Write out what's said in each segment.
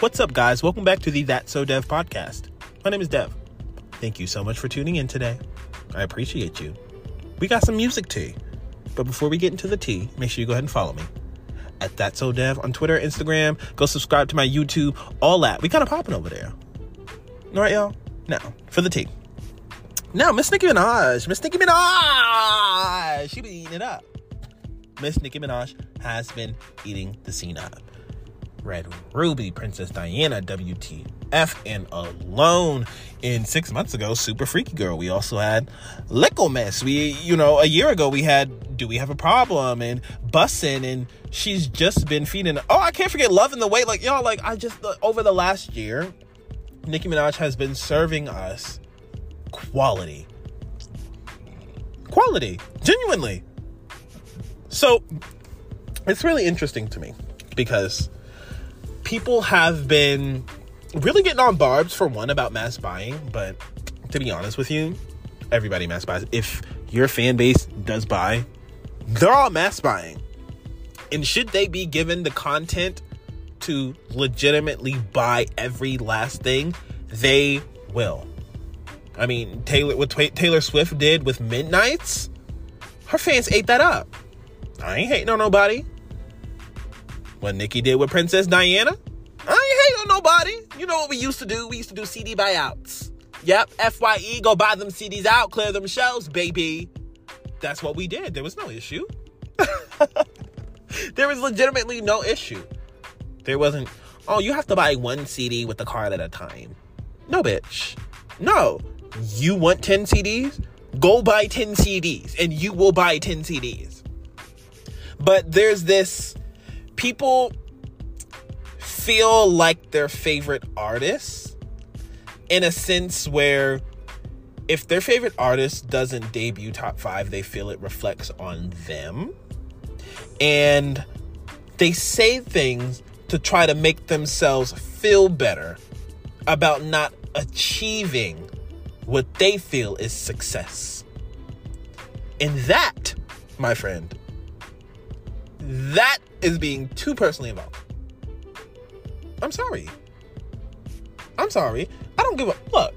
What's up, guys? Welcome back to the That's So Dev podcast. My name is Dev. Thank you so much for tuning in today. I appreciate you. We got some music tea. But before we get into the tea, make sure you go ahead and follow me at That's So Dev on Twitter, Instagram. Go subscribe to my YouTube, all that. We got it popping over there. All right, y'all? Now, for the tea. Now, Miss Nicki Minaj. She been eating it up. Miss Nicki Minaj has been eating the scene up. Red Ruby, Princess Diana, WTF, and Alone. And 6 months ago, Super Freaky Girl. We also had Lickle Mess. A year ago, we had Do We Have a Problem? And Bussin', and she's just been feeding. Oh, I can't forget Love in the Way. Over the last year, Nicki Minaj has been serving us quality. Quality. Genuinely. So, it's really interesting to me because people have been really getting on Barbs, for one, about mass buying. But to be honest with you, everybody mass buys. If your fan base does buy, they're all mass buying. And should they be given the content to legitimately buy every last thing, they will. I mean, Taylor Swift did with Midnights, her fans ate that up. I ain't hating on nobody. What Nicki did with Princess Diana, I ain't hate on nobody. You know what we used to do? We used to do CD buyouts. Yep, FYE, go buy them CDs out, clear them shelves, baby. That's what we did. There was no issue. There was legitimately no issue. There wasn't, oh, you have to buy one CD with the card at a time. No, bitch. No. You want 10 CDs? Go buy 10 CDs, and you will buy 10 CDs. But there's this, people feel like their favorite artists in a sense where if their favorite artist doesn't debut top 5, they feel it reflects on them. And they say things to try to make themselves feel better about not achieving what they feel is success. And that, my friend, that is being too personally involved. I'm sorry. I don't give a... Look,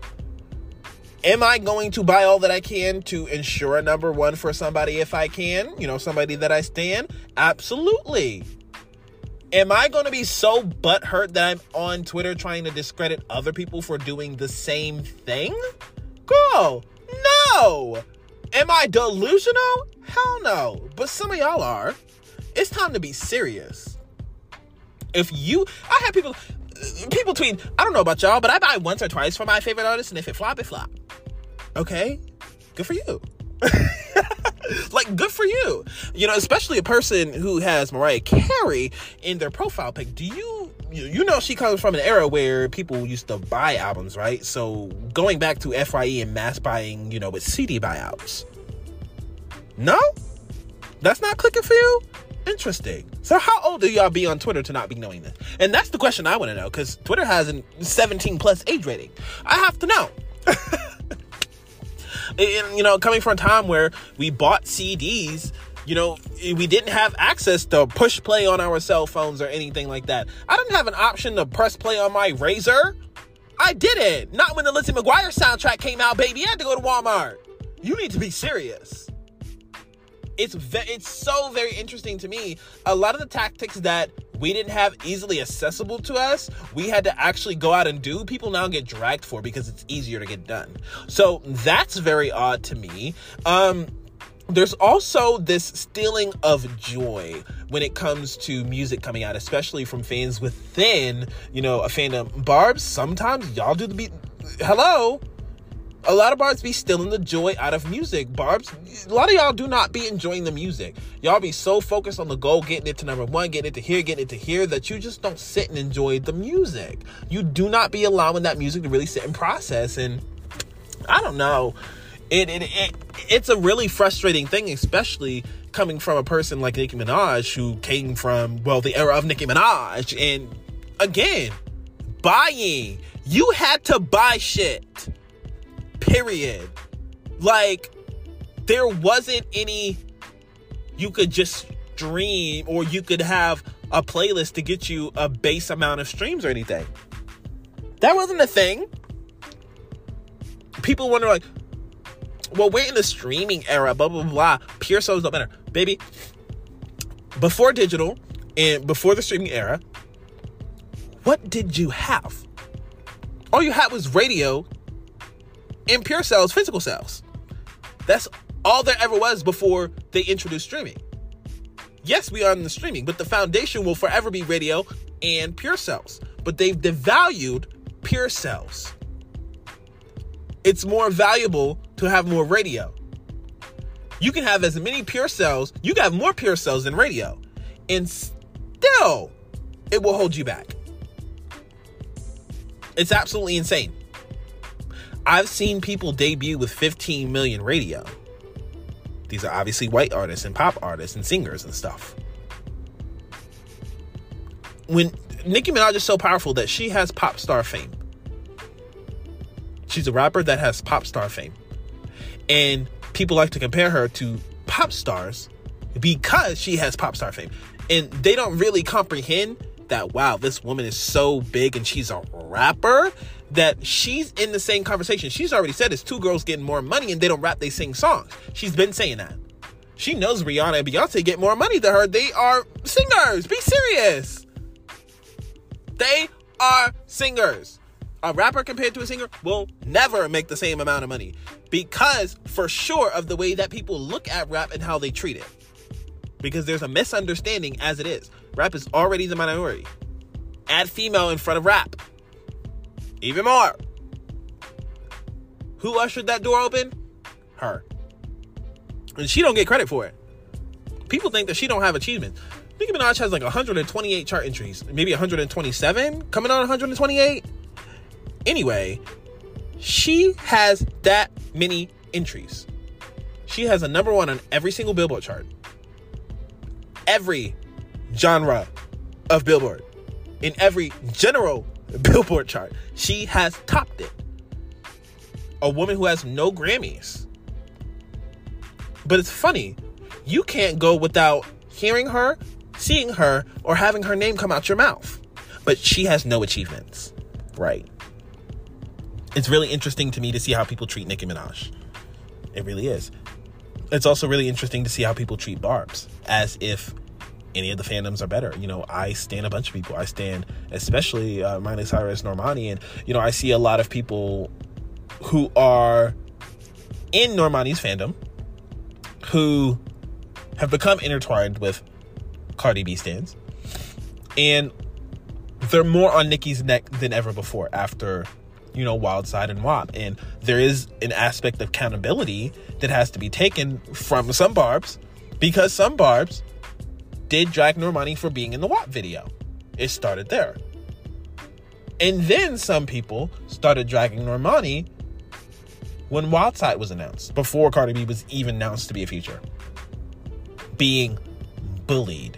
am I going to buy all that I can to ensure a number one for somebody if I can? Somebody that I stan? Absolutely. Am I going to be so butthurt that I'm on Twitter trying to discredit other people for doing the same thing? Girl, no! Am I delusional? Hell no. But some of y'all are. It's time to be serious. I have people tweet, I don't know about y'all, but I buy once or twice for my favorite artist, and if it flop, it flop. Okay? Good for you. Good for you. Especially a person who has Mariah Carey in their profile pic. Do you know she comes from an era where people used to buy albums, right? So going back to FYE and mass buying, with CD buyouts. No? That's not clicking for you? Interesting. So how old do y'all be on Twitter to not be knowing this? And that's the question I want to know, because Twitter has a 17 plus age rating. I have to know. And, coming from a time where we bought CDs, we didn't have access to push play on our cell phones or anything like that. I didn't have an option to press play on my Razor. I didn't. Not when the Lizzie McGuire soundtrack came out, baby. I had to go to Walmart. You need to be serious. It's so very interesting to me. A lot of the tactics that we didn't have easily accessible to us, we had to actually go out and do. People now get dragged for because it's easier to get done. So that's very odd to me. There's also this stealing of joy when it comes to music coming out, especially from fans within, a fandom. Barbs, sometimes y'all do the beat. Hello. A lot of Barbs be stealing the joy out of music. Barbs, a lot of y'all do not be enjoying the music. Y'all be so focused on the goal, getting it to number one, getting it to here, that you just don't sit and enjoy the music. You do not be allowing that music to really sit and process. And I don't know. It's a really frustrating thing, especially coming from a person like Nicki Minaj, who came from, the era of Nicki Minaj. And again, buying. You had to buy shit. Period. There wasn't any you could just stream, or you could have a playlist to get you a base amount of streams or anything. That wasn't a thing. People wonder, like, well, we're in the streaming era, blah, blah, blah. Pure souls don't matter. Baby, before digital and before the streaming era, what did you have? All you had was radio and pure cells, physical cells. That's all there ever was before they introduced streaming. Yes, we are in the streaming, but the foundation will forever be radio and pure cells. But they've devalued pure cells. It's more valuable to have more radio. You can have as many pure cells. You can have more pure cells than radio. And still, it will hold you back. It's absolutely insane. I've seen people debut with 15 million radio. These are obviously white artists and pop artists and singers and stuff. When Nicki Minaj is so powerful that she has pop star fame. She's a rapper that has pop star fame. And people like to compare her to pop stars because she has pop star fame. And they don't really comprehend that, wow, this woman is so big and she's a rapper, that she's in the same conversation. She's already said it's two girls getting more money and they don't rap, they sing songs. She's been saying that. She knows Rihanna and Beyonce get more money than her. They are singers. Be serious. They are singers. A rapper compared to a singer will never make the same amount of money because for sure of the way that people look at rap and how they treat it. Because there's a misunderstanding as it is. Rap is already the minority. Add female in front of rap. Even more. Who ushered that door open? Her. And she don't get credit for it. People think that she don't have achievements. Nicki Minaj has like 128 chart entries. Maybe 127? Coming on 128? Anyway, she has that many entries. She has a number one on every single Billboard chart. Every genre of Billboard. In every general Billboard chart. She has topped it. A woman who has no Grammys. But it's funny. You can't go without hearing her, seeing her, or having her name come out your mouth. But she has no achievements. Right. It's really interesting to me to see how people treat Nicki Minaj. It really is. It's also really interesting to see how people treat Barbs. As if any of the fandoms are better. You know, I stan a bunch of people. I stan especially Miley Cyrus, Normani. And, you know, I see a lot of people who are in Normani's fandom who have become intertwined with Cardi B stans. And they're more on Nicki's neck than ever before after, you know, Wildside and WAP. And there is an aspect of accountability that has to be taken from some Barbs because some Barbs did drag Normani for being in the WAP video. It started there. And then some people started dragging Normani when Wildside was announced, before Cardi B was even announced to be a feature. Being bullied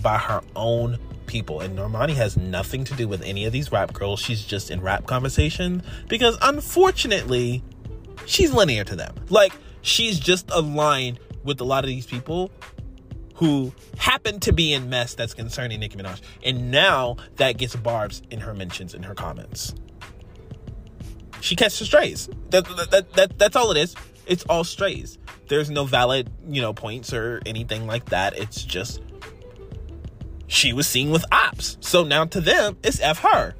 by her own people. And Normani has nothing to do with any of these rap girls. She's just in rap conversation because, unfortunately, she's linear to them. Like, she's just aligned with a lot of these people who happened to be in mess that's concerning Nicki Minaj. And now that gets Barbs in her mentions, in her comments. She catches strays. That's all it is. It's all strays. There's no valid, you know, points or anything like that. It's just she was seen with ops. So now to them, it's F her.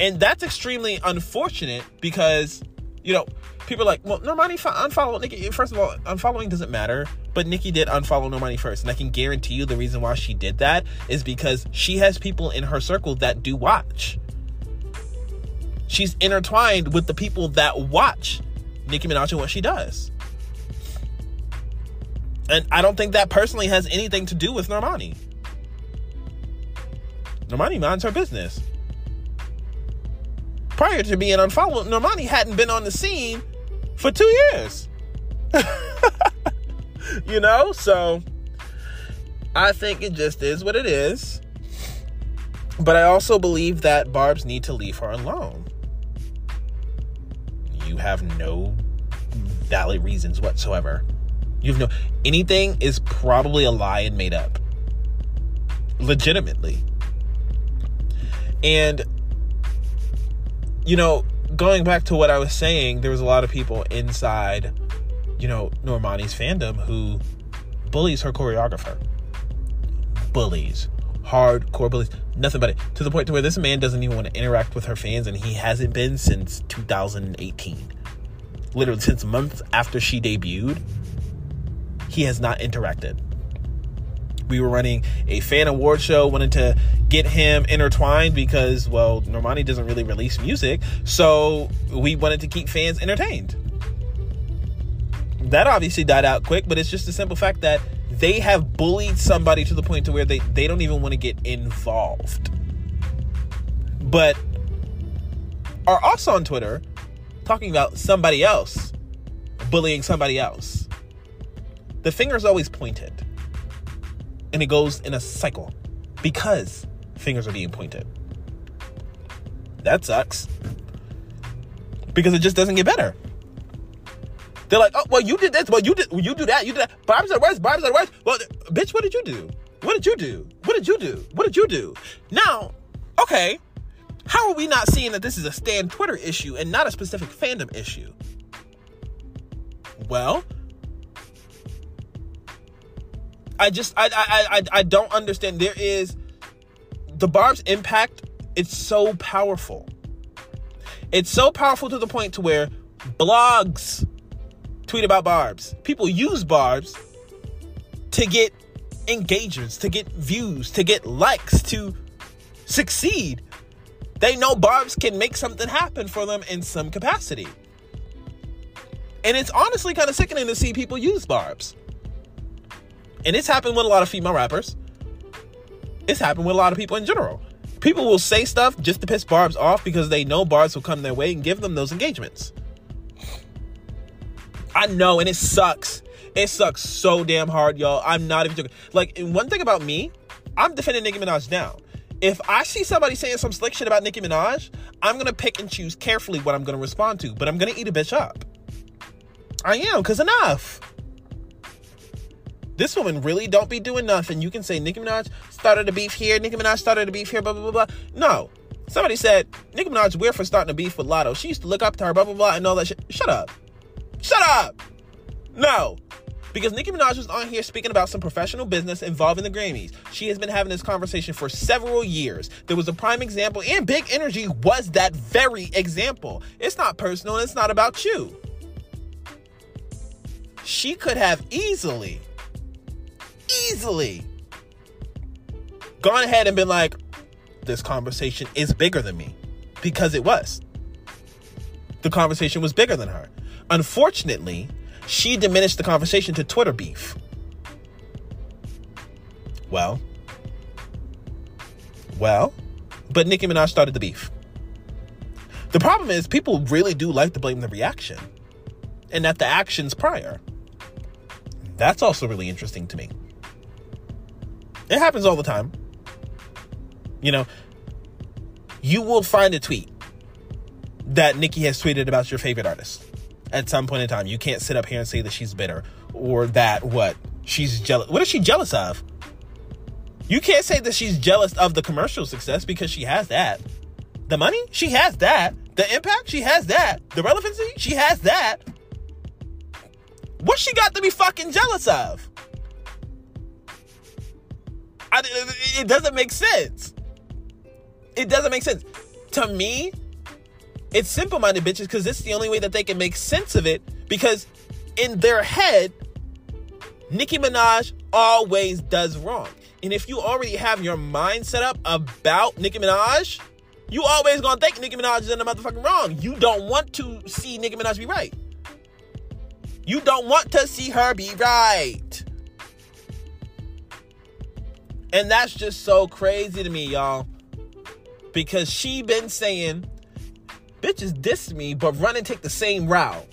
And that's extremely unfortunate because, you know, people are like, well, Normani unfollowed Nicki. First of all, unfollowing doesn't matter. But Nicki did unfollow Normani first. And I can guarantee you the reason why she did that is because she has people in her circle that do watch. She's intertwined with the people that watch Nicki Minaj and what she does. And I don't think that personally has anything to do with Normani. Normani minds her business. Prior to being unfollowed, Normani hadn't been on the scene for 2 years. You know, so I think it just is what it is. But I also believe that Barbs need to leave her alone. You have no valid reasons whatsoever. Anything is probably a lie and made up. legitimately. And, you know, going back to what I was saying, there was a lot of people inside, you know, Normani's fandom who bullies her choreographer. Bullies. Hardcore bullies. Nothing but it. To the point to where this man doesn't even want to interact with her fans, and he hasn't been since 2018. Literally, since months after she debuted, he has not interacted. We were running a fan award show, wanted to get him intertwined because, well, Normani doesn't really release music. So we wanted to keep fans entertained. That obviously died out quick, but it's just the simple fact that they have bullied somebody to the point to where they don't even want to get involved. But are also on Twitter talking about somebody else bullying somebody else. The finger's always pointed. And it goes in a cycle because fingers are being pointed. That sucks. Because it just doesn't get better. They're like, oh, well, you did this. Well, you do that. You did that. Barbs are worse. Barbs are worse. Well, bitch, what did you do? What did you do? What did you do? What did you do? Now, okay, how are we not seeing that this is a stan Twitter issue and not a specific fandom issue? Well, I don't understand. There is the Barbs impact. It's so powerful. It's so powerful to the point to where blogs tweet about Barbs. People use Barbs to get engagements, to get views, to get likes, to succeed. They know Barbs can make something happen for them in some capacity. And it's honestly kind of sickening to see people use Barbs. And it's happened with a lot of female rappers. It's happened with a lot of people in general. People will say stuff just to piss Barbs off because they know Barbs will come their way and give them those engagements. I know, and it sucks. It sucks so damn hard, y'all. I'm not even joking. Like, and one thing about me, I'm defending Nicki Minaj now. If I see somebody saying some slick shit about Nicki Minaj, I'm going to pick and choose carefully what I'm going to respond to. But I'm going to eat a bitch up. I am, because enough. This woman really don't be doing nothing. You can say Nicki Minaj started a beef here. Nicki Minaj started a beef here, blah, blah, blah, blah. No. Somebody said, Nicki Minaj weird for starting a beef with Latto. She used to look up to her, blah, blah, blah, and all that shit. Shut up. Shut up. No. Because Nicki Minaj was on here speaking about some professional business involving the Grammys. She has been having this conversation for several years. There was a prime example, and Big Energy was that very example. It's not personal, and it's not about you. She could have easily gone ahead and been like, this conversation is bigger than me, because it was. The conversation was bigger than her. Unfortunately, she diminished the conversation to Twitter beef. Well, but Nicki Minaj started the beef. The problem is people really do like to blame the reaction and not the actions prior. That's also really interesting to me. It happens all the time. You know, you will find a tweet that Nicki has tweeted about your favorite artist at some point in time. You can't sit up here and say that she's bitter or that what she's jealous. What is she jealous of? You can't say that she's jealous of the commercial success because she has that. The money? She has that. The impact? She has that. The relevancy? She has that. What she got to be fucking jealous of? It doesn't make sense. It doesn't make sense. To me, it's simple-minded bitches because this is the only way that they can make sense of it, because in their head, Nicki Minaj always does wrong. And if you already have your mind set up about Nicki Minaj, you always gonna think Nicki Minaj is in the motherfucking wrong. You don't want to see Nicki Minaj be right. You don't want to see her be right. And that's just so crazy to me, y'all. Because she been saying, bitches diss me, but run and take the same route.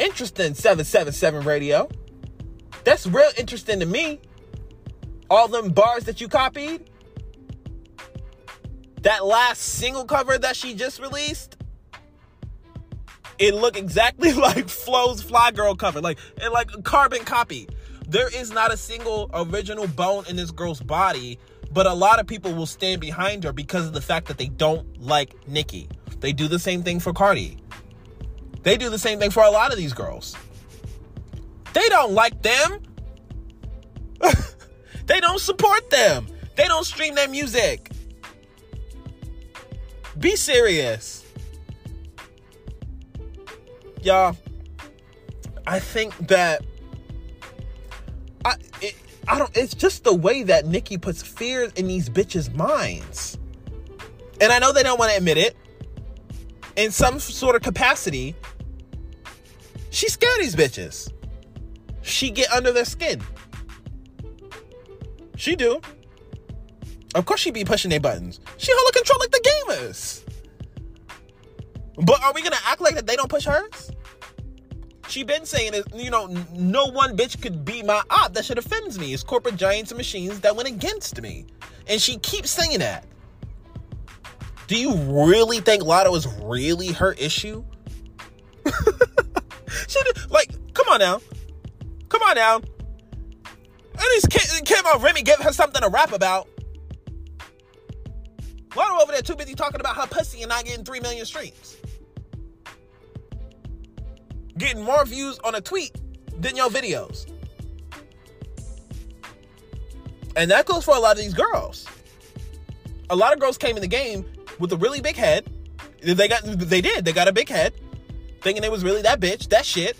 Interesting, 777 radio. That's real interesting to me. All them bars that you copied. That last single cover that she just released. It looked exactly like Flo's Fly Girl cover, like, and like a carbon copy. There is not a single original bone in this girl's body, but a lot of people will stand behind her because of the fact that they don't like Nicki. They do the same thing for Cardi. They do the same thing for a lot of these girls. They don't like them. They don't support them. They don't stream their music. Be serious. Y'all, I think that it's just the way that Nicki puts fear in these bitches' minds. And I know they don't want to admit it in some sort of capacity. She scared these bitches. She get under their skin. She do. Of course she be pushing their buttons. She hella control like the gamers. But are we going to act like that they don't push hers? She been saying, no one bitch could be my op. That shit offends me. It's corporate giants and machines that went against me. And she keeps saying that. Do you really think Latto is really her issue? Come on now. At least Kim Remy gave her something to rap about. Latto over there too busy talking about her pussy and not getting 3 million streams. Getting more views on a tweet than your videos. And that goes for a lot of these girls. A lot of girls came in the game with a really big head. They got a big head. Thinking it was really that bitch, that shit.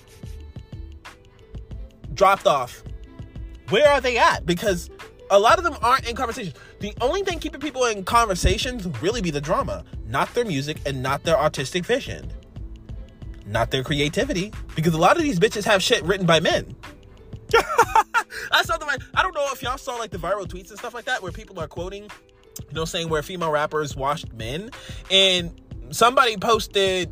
Dropped off. Where are they at? Because a lot of them aren't in conversations. The only thing keeping people in conversations really be the drama, not their music and not their artistic vision, not their creativity. Because a lot of these bitches have shit written by men. I don't know if y'all saw like the viral tweets and stuff like that where people are quoting, saying where female rappers washed men. And somebody posted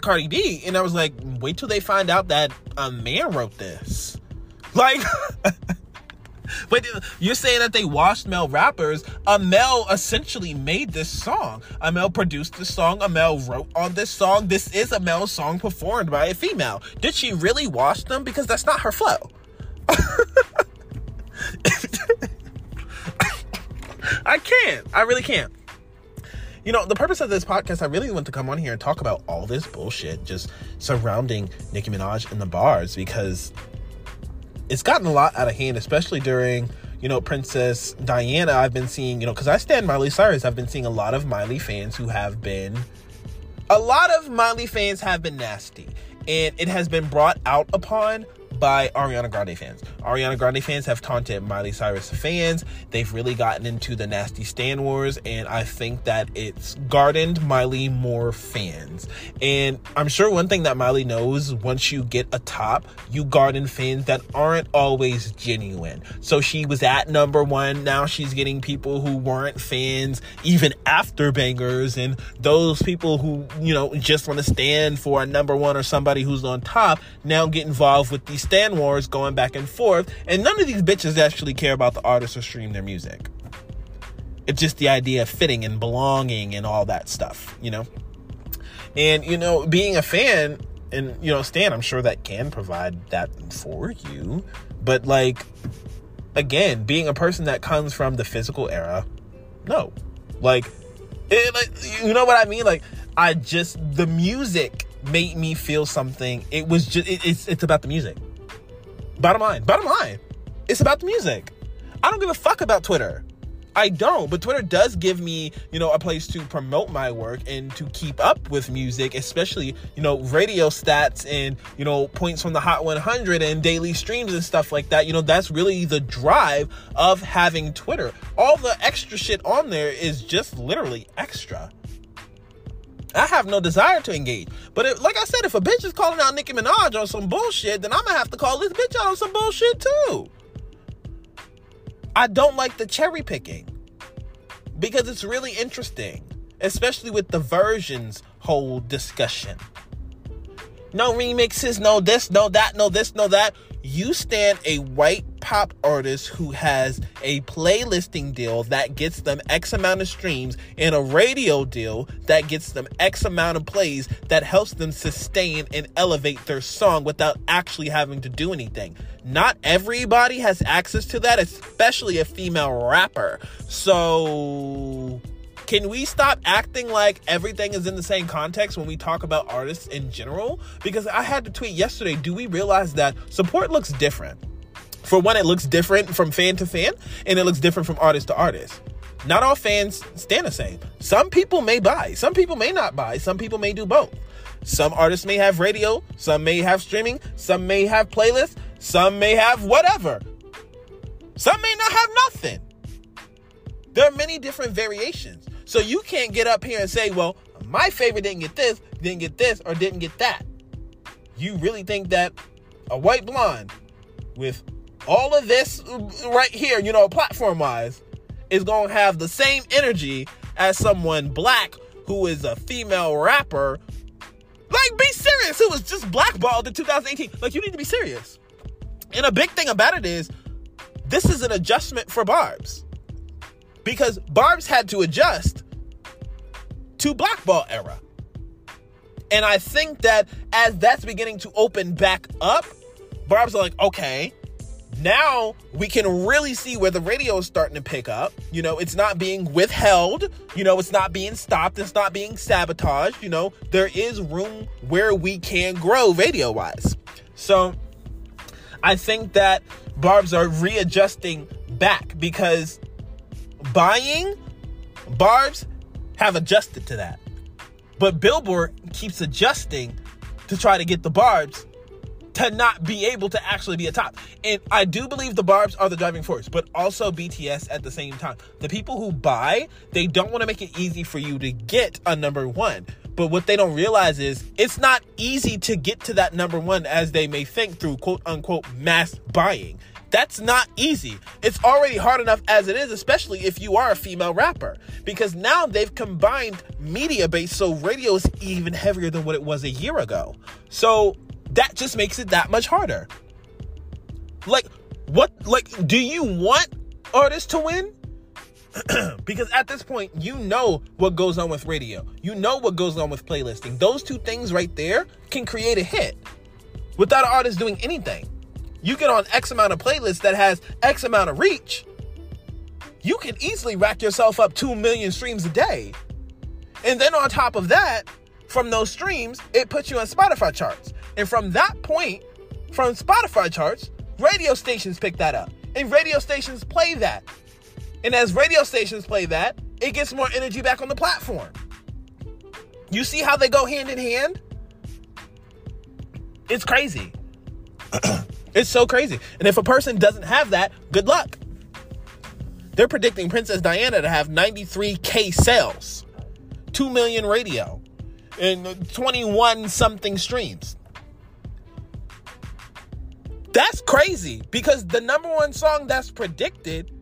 Cardi B, and I was like, wait till they find out that a man wrote this. Like, but you're saying that they washed male rappers. A male essentially made this song. A male produced this song. A male wrote on this song. This is a male song performed by a female. Did she really wash them? Because that's not her flow. I really can't. The purpose of this podcast, I really want to come on here and talk about all this bullshit just surrounding Nicki Minaj and the bars, because it's gotten a lot out of hand, especially during, Princess Diana. I've been seeing, because I stan Miley Cyrus, I've been seeing a lot of Miley fans have been nasty, and it has been brought out upon by Ariana Grande fans. Ariana Grande fans have taunted Miley Cyrus fans. They've really gotten into the nasty stan wars, and I think that it's garnered Miley more fans. And I'm sure one thing that Miley knows, once you get atop, you garner fans that aren't always genuine. So she was at number one. Now she's getting people who weren't fans even after bangers, and those people who, just want to stand for a number one or somebody who's on top now get involved with these stan wars going back and forth, and none of these bitches actually care about the artists or stream their music. It's just the idea of fitting and belonging and all that stuff, And being a fan and stan, I'm sure that can provide that for you. But again, being a person that comes from the physical era, no. You know what I mean? The music made me feel something. It was just it's about the music. Bottom line, it's about the music. I don't give a fuck about Twitter. I don't, but Twitter does give me, a place to promote my work and to keep up with music, especially, radio stats and, points from the Hot 100 and daily streams and stuff like that. That's really the drive of having Twitter. All the extra shit on there is just literally extra. I have no desire to engage. But if a bitch is calling out Nicki Minaj on some bullshit, then I'm going to have to call this bitch out on some bullshit too. I don't like the cherry picking, because it's really interesting, especially with the versions whole discussion. No remixes, no this, no that, no this, no that. You stand a white pop artist who has a playlisting deal that gets them X amount of streams and a radio deal that gets them X amount of plays that helps them sustain and elevate their song without actually having to do anything. Not everybody has access to that, especially a female rapper. So can we stop acting like everything is in the same context when we talk about artists in general? Because I had to tweet yesterday, do we realize that support looks different? For one, it looks different from fan to fan, and it looks different from artist to artist. Not all fans stand the same. Some people may buy, some people may not buy, some people may do both. Some artists may have radio, some may have streaming, some may have playlists, some may have whatever. Some may not have nothing. There are many different variations. So you can't get up here and say, well, my favorite didn't get this, or didn't get that. You really think that a white blonde with all of this right here, you know, platform-wise, is going to have the same energy as someone black who is a female rapper? Like, be serious. It was just blackballed in 2018. Like, you need to be serious. And a big thing about it is, this is an adjustment for Barbs. Because Barbs had to adjust to blackball era. And I think that as that's beginning to open back up, Barbs are like, okay, now we can really see where the radio is starting to pick up. You know, it's not being withheld. You know, it's not being stopped. It's not being sabotaged. You know, there is room where we can grow radio-wise. So I think that Barbs are readjusting back because buying, Barbs have adjusted to that. But Billboard keeps adjusting to try to get the Barbs to not be able to actually be a top. And I do believe the Barbs are the driving force, but also BTS at the same time. The people who buy, they don't want to make it easy for you to get a number one. But what they don't realize is it's not easy to get to that number one as they may think through quote unquote mass buying. That's not easy. It's already hard enough as it is, especially if you are a female rapper. Because now they've combined media base, so radio is even heavier than what it was a year ago. So that just makes it that much harder. Like, do you want artists to win? Because at this point, you know what goes on with radio. You know what goes on with playlisting. Those two things right there can create a hit without an artist doing anything. You get on X amount of playlists that has X amount of reach, you can easily rack yourself up 2 million streams a day. And then on top of that, from those streams, it puts you on Spotify charts. And from that point, from Spotify charts, radio stations pick that up. And radio stations play that. And as radio stations play that, it gets more energy back on the platform. You see how they go hand in hand? It's crazy. It's so crazy. And if a person doesn't have that, good luck. They're predicting Princess Diana to have 93K sales, 2 million radio, and 21 something streams. That's crazy because the number one song that's predicted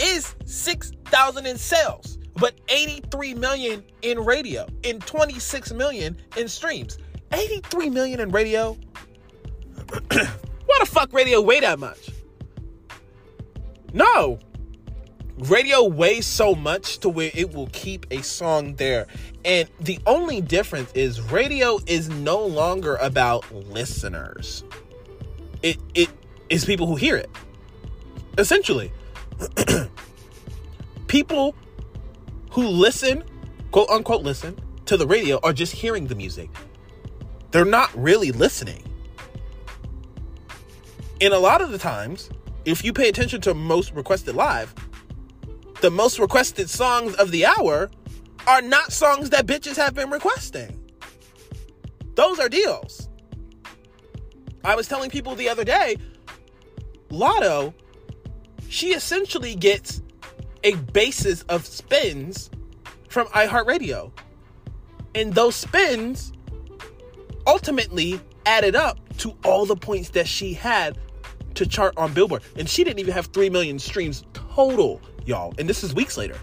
is 6,000 in sales, but 83 million in radio and 26 million in streams. 83 million in radio? Why the fuck radio weigh that much? No. Radio weighs so much to where it will keep a song there. And the only difference is radio is no longer about listeners. It is people who hear it. Essentially. People who listen, quote unquote listen, to the radio are just hearing the music. They're not really listening. And a lot of the times, if you pay attention to most requested live, the most requested songs of the hour are not songs that bitches have been requesting. Those are deals. I was telling people the other day, Latto, she essentially gets a basis of spins from iHeartRadio. And those spins ultimately added up to all the points that she had to chart on Billboard. And she didn't even have 3 million streams total, y'all. And this is weeks later.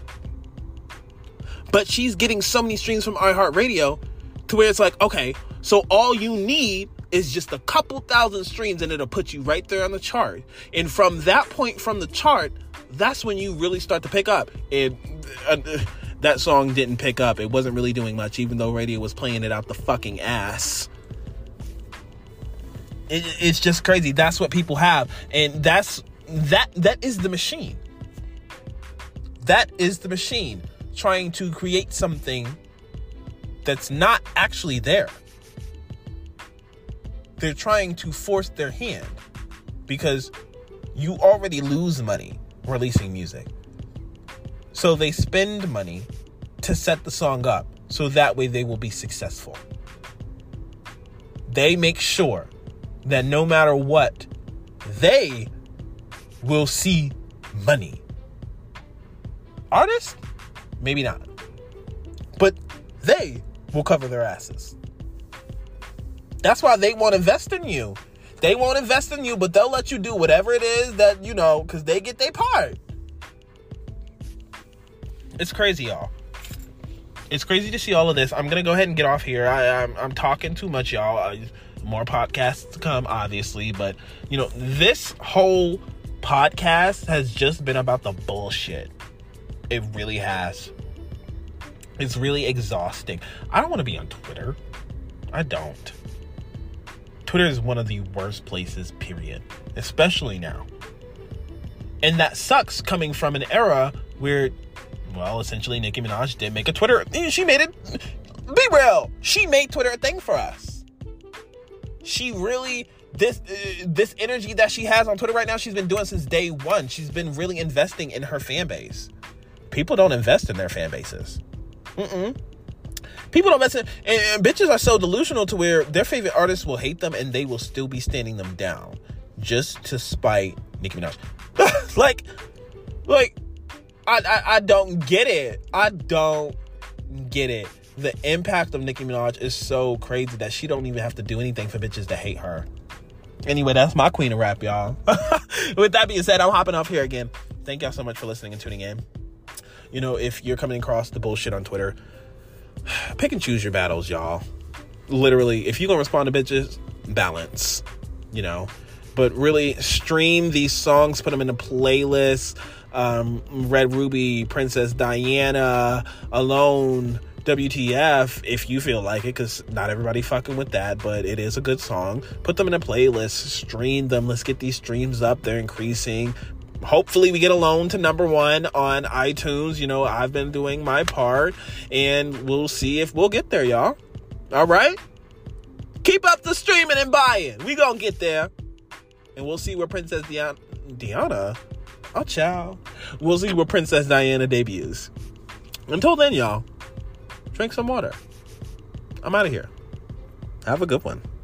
But she's getting so many streams from iHeartRadio to where it's like, okay, so all you need is just a couple thousand streams and it'll put you right there on the chart. And from that point from the chart, that's when you really start to pick up. That song didn't pick up. It wasn't really doing much, even though radio was playing it out the fucking ass. It's just crazy. That's what people have. And that is the machine. That is the machine trying to create something that's not actually there. They're trying to force their hand because you already lose money releasing music. So they spend money to set the song up so that way they will be successful. They make sure that no matter what, they will see money. Artists? Maybe not. But they will cover their asses. That's why they won't invest in you. They won't invest in you, but they'll let you do whatever it is that, you know, because they get their part. It's crazy, y'all. It's crazy to see all of this. I'm going to go ahead and get off here. I'm talking too much, y'all. More podcasts to come, obviously. But, you know, this whole podcast has just been about the bullshit. It really has. It's really exhausting. I don't want to be on Twitter. I don't. Twitter is one of the worst places, period. Especially now. And that sucks coming from an era where... Well, essentially, Nicki Minaj did make a Twitter. She made it. Be real. She made Twitter a thing for us. She really, this energy that she has on Twitter right now, she's been doing since day one. She's been really investing in her fan base. People don't invest in their fan bases. People don't mess in. And bitches are so delusional to where their favorite artists will hate them and they will still be standing them down just to spite Nicki Minaj. I don't get it. I don't get it. The impact of Nicki Minaj is so crazy that she don't even have to do anything for bitches to hate her. Anyway, that's my queen of rap, y'all. With that being said, I'm hopping off here again. Thank y'all so much for listening and tuning in. You know, if you're coming across the bullshit on Twitter, pick and choose your battles, y'all. Literally, if you're going to respond to bitches, balance, you know. But really, stream these songs, put them in a playlist. Red Ruby, Princess Diana, Alone, WTF, if you feel like it, because not everybody fucking with that, but it is a good song. Put them in a playlist, stream them. Let's get these streams up. They're increasing. Hopefully we get Alone to number one on iTunes. You know, I've been doing my part, and we'll see if we'll get there, y'all. All right? Keep up the streaming and buying. We gonna get there. And we'll see where Princess Diana... Oh, ciao. We'll see where Princess Diana debuts. Until then, y'all, drink some water. I'm out of here. Have a good one.